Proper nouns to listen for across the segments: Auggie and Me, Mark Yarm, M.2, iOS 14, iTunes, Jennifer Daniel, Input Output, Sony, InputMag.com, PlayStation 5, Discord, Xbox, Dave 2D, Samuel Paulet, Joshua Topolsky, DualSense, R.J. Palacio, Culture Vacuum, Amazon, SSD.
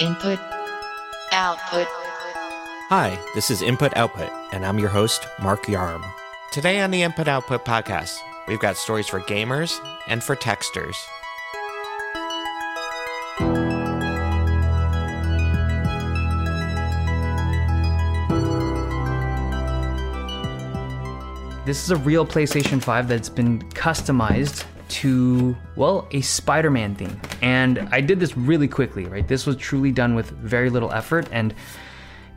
Input Output. Hi, this is Input Output, and I'm your host, Mark Yarm. Today on the Input Output podcast, we've got stories for gamers and for texters. This is a real PlayStation 5 that's been customized to, well, a Spider-Man theme. And I did this really quickly, right? This was truly done with very little effort. And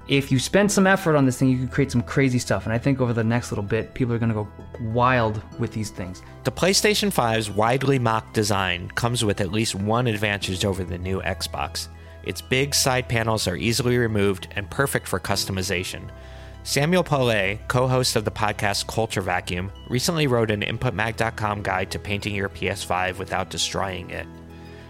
if you spend some effort on this thing, you could create some crazy stuff. And I think over the next little bit, people are going to go wild with these things. The PlayStation 5's widely mocked design comes with at least one advantage over the new Xbox. Its big side panels are easily removed and perfect for customization. Samuel Paulet, co-host of the podcast Culture Vacuum, recently wrote an InputMag.com guide to painting your PS5 without destroying it.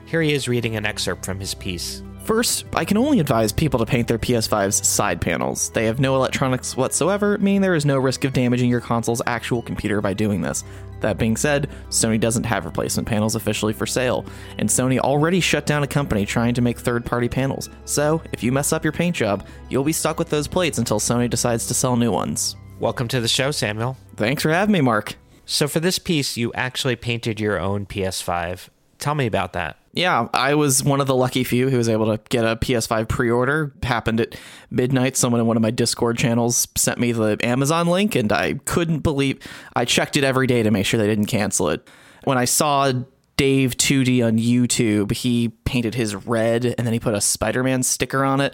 Here he is reading an excerpt from his piece. First, I can only advise people to paint their PS5's side panels. They have no electronics whatsoever, meaning there is no risk of damaging your console's actual computer by doing this. That being said, Sony doesn't have replacement panels officially for sale, and Sony already shut down a company trying to make third-party panels. So, if you mess up your paint job, you'll be stuck with those plates until Sony decides to sell new ones. Welcome to the show, Samuel. Thanks for having me, Mark. So for this piece, you actually painted your own PS5. Tell me about that. Yeah, I was one of the lucky few who was able to get a PS5 pre-order. Happened at midnight. Someone in one of my Discord channels sent me the Amazon link, and I couldn't believe I checked it every day to make sure they didn't cancel it. When I saw Dave 2D on YouTube, he painted his red and then he put a Spider-Man sticker on it.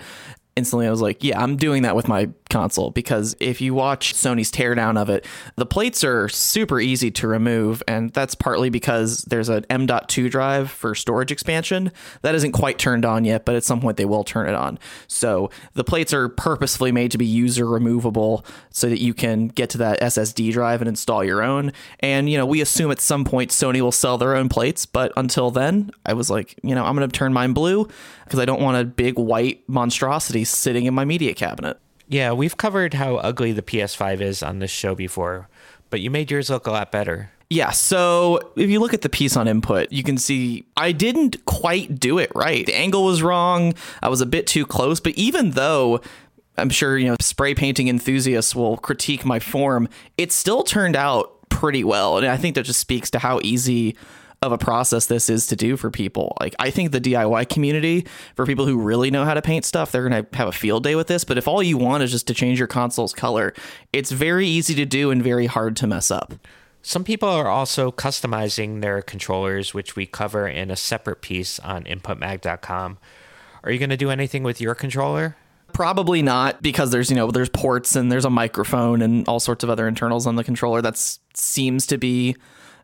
Instantly, I was like, yeah, I'm doing that with my console, because if you watch Sony's teardown of it, the plates are super easy to remove. And that's partly because there's an M.2 drive for storage expansion that isn't quite turned on yet, but at some point they will turn it on. So the plates are purposefully made to be user removable so that you can get to that SSD drive and install your own. And, you know, we assume at some point Sony will sell their own plates. But until then, I was like, you know, I'm going to turn mine blue because I don't want a big white monstrosity sitting in my media cabinet. Yeah, we've covered how ugly the PS5 is on this show before, but you made yours look a lot better. Yeah, so if you look at the piece on Input, you can see I didn't quite do it right. The angle was wrong. I was a bit too close, but even though I'm sure, you know, spray painting enthusiasts will critique my form, it still turned out pretty well. And I think that just speaks to how easy of a process this is to do for people. Like, I think the DIY community, for people who really know how to paint stuff, they're going to have a field day with this. But if all you want is just to change your console's color, it's very easy to do and very hard to mess up. Some people are also customizing their controllers, which we cover in a separate piece on InputMag.com. Are you going to do anything with your controller? Probably not, because there's, you know, there's ports and there's a microphone and all sorts of other internals on the controller. That seems to be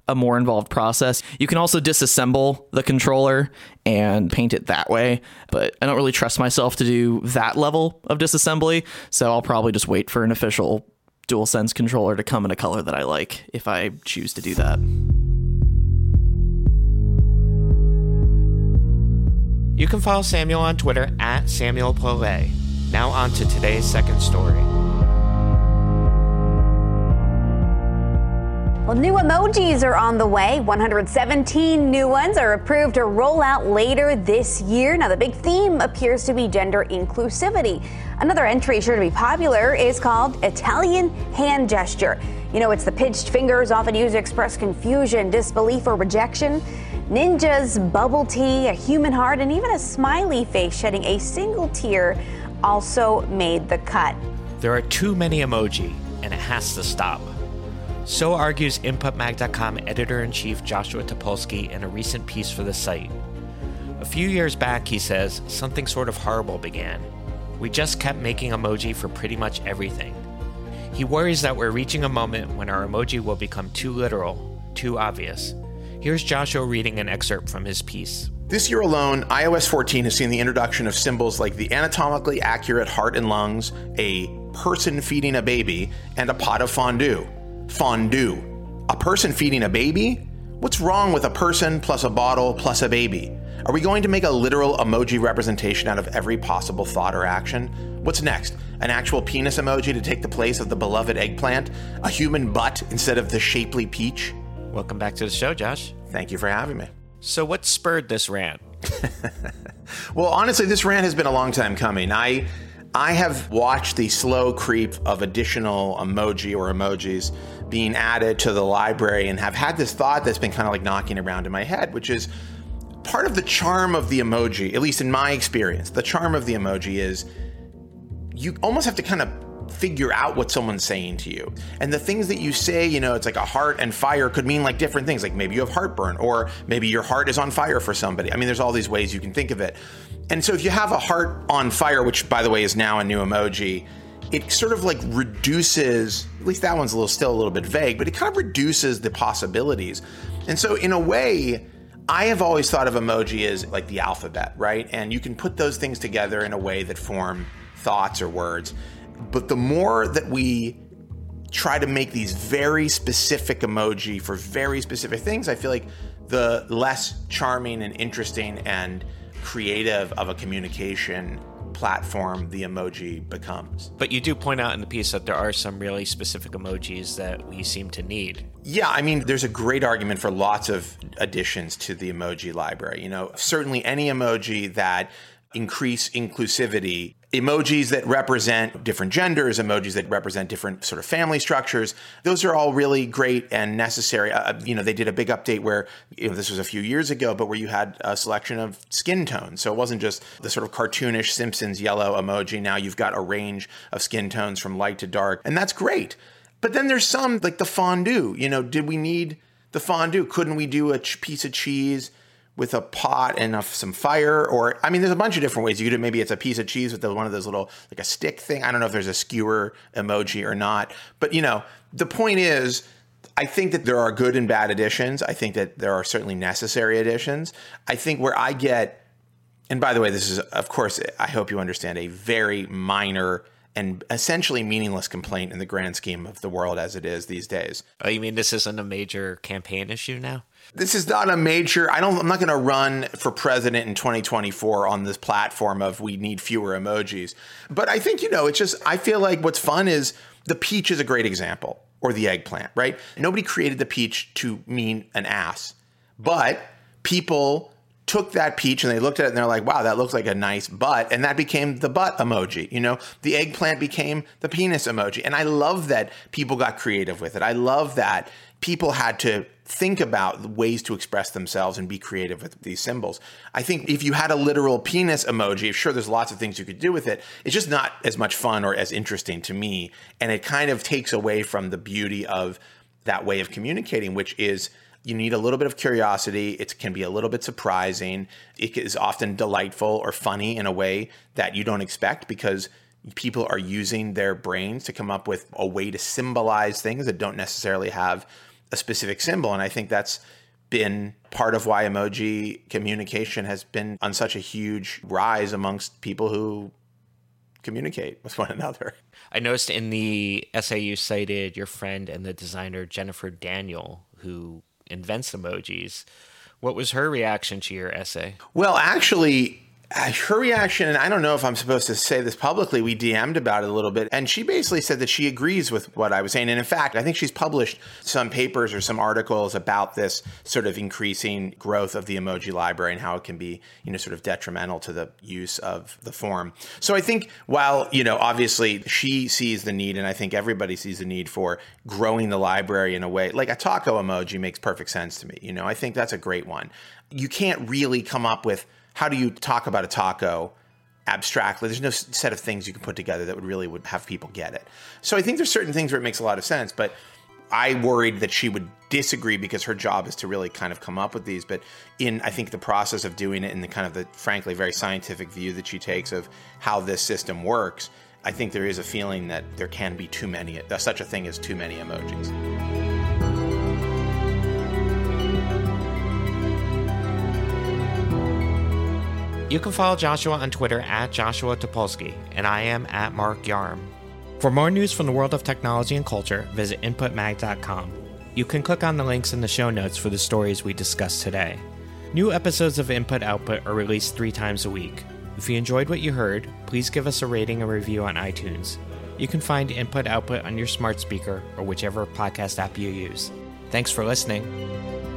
a more involved process. You can also disassemble the controller and paint it that way, but I don't really trust myself to do that level of disassembly, so I'll probably just wait for an official DualSense controller to come in a color that I like if I choose to do that. You can follow Samuel on Twitter at Samuel Paulet. Now on to today's second story. Well, new emojis are on the way. 117 new ones are approved to roll out later this year. Now, the big theme appears to be gender inclusivity. Another entry sure to be popular is called Italian hand gesture. You know, it's the pinched fingers often used to express confusion, disbelief, or rejection. Ninjas, bubble tea, a human heart, and even a smiley face shedding a single tear also made the cut. There are too many emoji, and it has to stop. So argues InputMag.com editor-in-chief Joshua Topolsky in a recent piece for the site. A few years back, he says, something sort of horrible began. We just kept making emoji for pretty much everything. He worries that we're reaching a moment when our emoji will become too literal, too obvious. Here's Joshua reading an excerpt from his piece. This year alone, iOS 14 has seen the introduction of symbols like the anatomically accurate heart and lungs, a person feeding a baby, and a pot of fondue. Fondue. A person feeding a baby? What's wrong with a person plus a bottle plus a baby? Are we going to make a literal emoji representation out of every possible thought or action? What's next? An actual penis emoji to take the place of the beloved eggplant? A human butt instead of the shapely peach? Welcome back to the show, Josh. Thank you for having me. So what spurred this rant? Well, honestly, this rant has been a long time coming. I have watched the slow creep of additional emoji or emojis being added to the library and have had this thought that's been kind of like knocking around in my head, which is part of the charm of the emoji, at least in my experience, the charm of the emoji is you almost have to kind of figure out what someone's saying to you. And the things that you say, you know, it's like a heart and fire could mean like different things. Like maybe you have heartburn or maybe your heart is on fire for somebody. I mean, there's all these ways you can think of it. And so if you have a heart on fire, which by the way is now a new emoji, it sort of like reduces, at least that one's still a little bit vague, but it kind of reduces the possibilities. And so in a way, I have always thought of emoji as like the alphabet, right? And you can put those things together in a way that form thoughts or words. But the more that we try to make these very specific emoji for very specific things, I feel like the less charming and interesting and creative of a communication platform the emoji becomes. But you do point out in the piece that there are some really specific emojis that we seem to need. Yeah, I mean, there's a great argument for lots of additions to the emoji library. You know, certainly any emoji that increase inclusivity, emojis that represent different genders, emojis that represent different sort of family structures. Those are all really great and necessary. You know, they did a big update where, you know, this was a few years ago, but where you had a selection of skin tones. So it wasn't just the sort of cartoonish Simpsons yellow emoji. Now you've got a range of skin tones from light to dark, and that's great. But then there's some like the fondue. You know, did we need the fondue? Couldn't we do a piece of cheese with a pot and some fire? Or, I mean, there's a bunch of different ways you could do it. Maybe it's a piece of cheese with one of those little, like a stick thing. I don't know if there's a skewer emoji or not. But, you know, the point is, I think that there are good and bad additions. I think that there are certainly necessary additions. I think where I get, and by the way, this is, of course, I hope you understand, a very minor and essentially meaningless complaint in the grand scheme of the world as it is these days. Oh, you mean this isn't a major campaign issue now? This is not a major, I'm not going to run for president in 2024 on this platform of we need fewer emojis. But I think, you know, it's just, I feel like what's fun is the peach is a great example, or the eggplant, right? Nobody created the peach to mean an ass, but people took that peach and they looked at it and they're like, wow, that looks like a nice butt. And that became the butt emoji. You know, the eggplant became the penis emoji. And I love that people got creative with it. I love that people had to think about ways to express themselves and be creative with these symbols. I think if you had a literal penis emoji, sure, there's lots of things you could do with it. It's just not as much fun or as interesting to me. And it kind of takes away from the beauty of that way of communicating, which is you need a little bit of curiosity. It can be a little bit surprising. It is often delightful or funny in a way that you don't expect because people are using their brains to come up with a way to symbolize things that don't necessarily have a specific symbol. And I think that's been part of why emoji communication has been on such a huge rise amongst people who communicate with one another. I noticed in the essay you cited your friend and the designer Jennifer Daniel, who invents emojis. What was her reaction to your essay? Well, actually, her reaction, and I don't know if I'm supposed to say this publicly, we DM'd about it a little bit, and she basically said that she agrees with what I was saying. And in fact, I think she's published some papers or some articles about this sort of increasing growth of the emoji library and how it can be, you know, sort of detrimental to the use of the form. So I think while, you know, obviously she sees the need, and I think everybody sees the need for growing the library in a way, like a taco emoji makes perfect sense to me. You know, I think that's a great one. You can't really come up with how do you talk about a taco abstractly? There's no set of things you can put together that would have people get it. So I think there's certain things where it makes a lot of sense, but I worried that she would disagree because her job is to really kind of come up with these. But in, I think, the process of doing it and the kind of the frankly very scientific view that she takes of how this system works, I think there is a feeling that there can be too many, such a thing as too many emojis. You can follow Joshua on Twitter at Joshua Topolsky, and I am at Mark Yarm. For more news from the world of technology and culture, visit InputMag.com. You can click on the links in the show notes for the stories we discussed today. New episodes of Input Output are released 3 times a week. If you enjoyed what you heard, please give us a rating and review on iTunes. You can find Input Output on your smart speaker or whichever podcast app you use. Thanks for listening.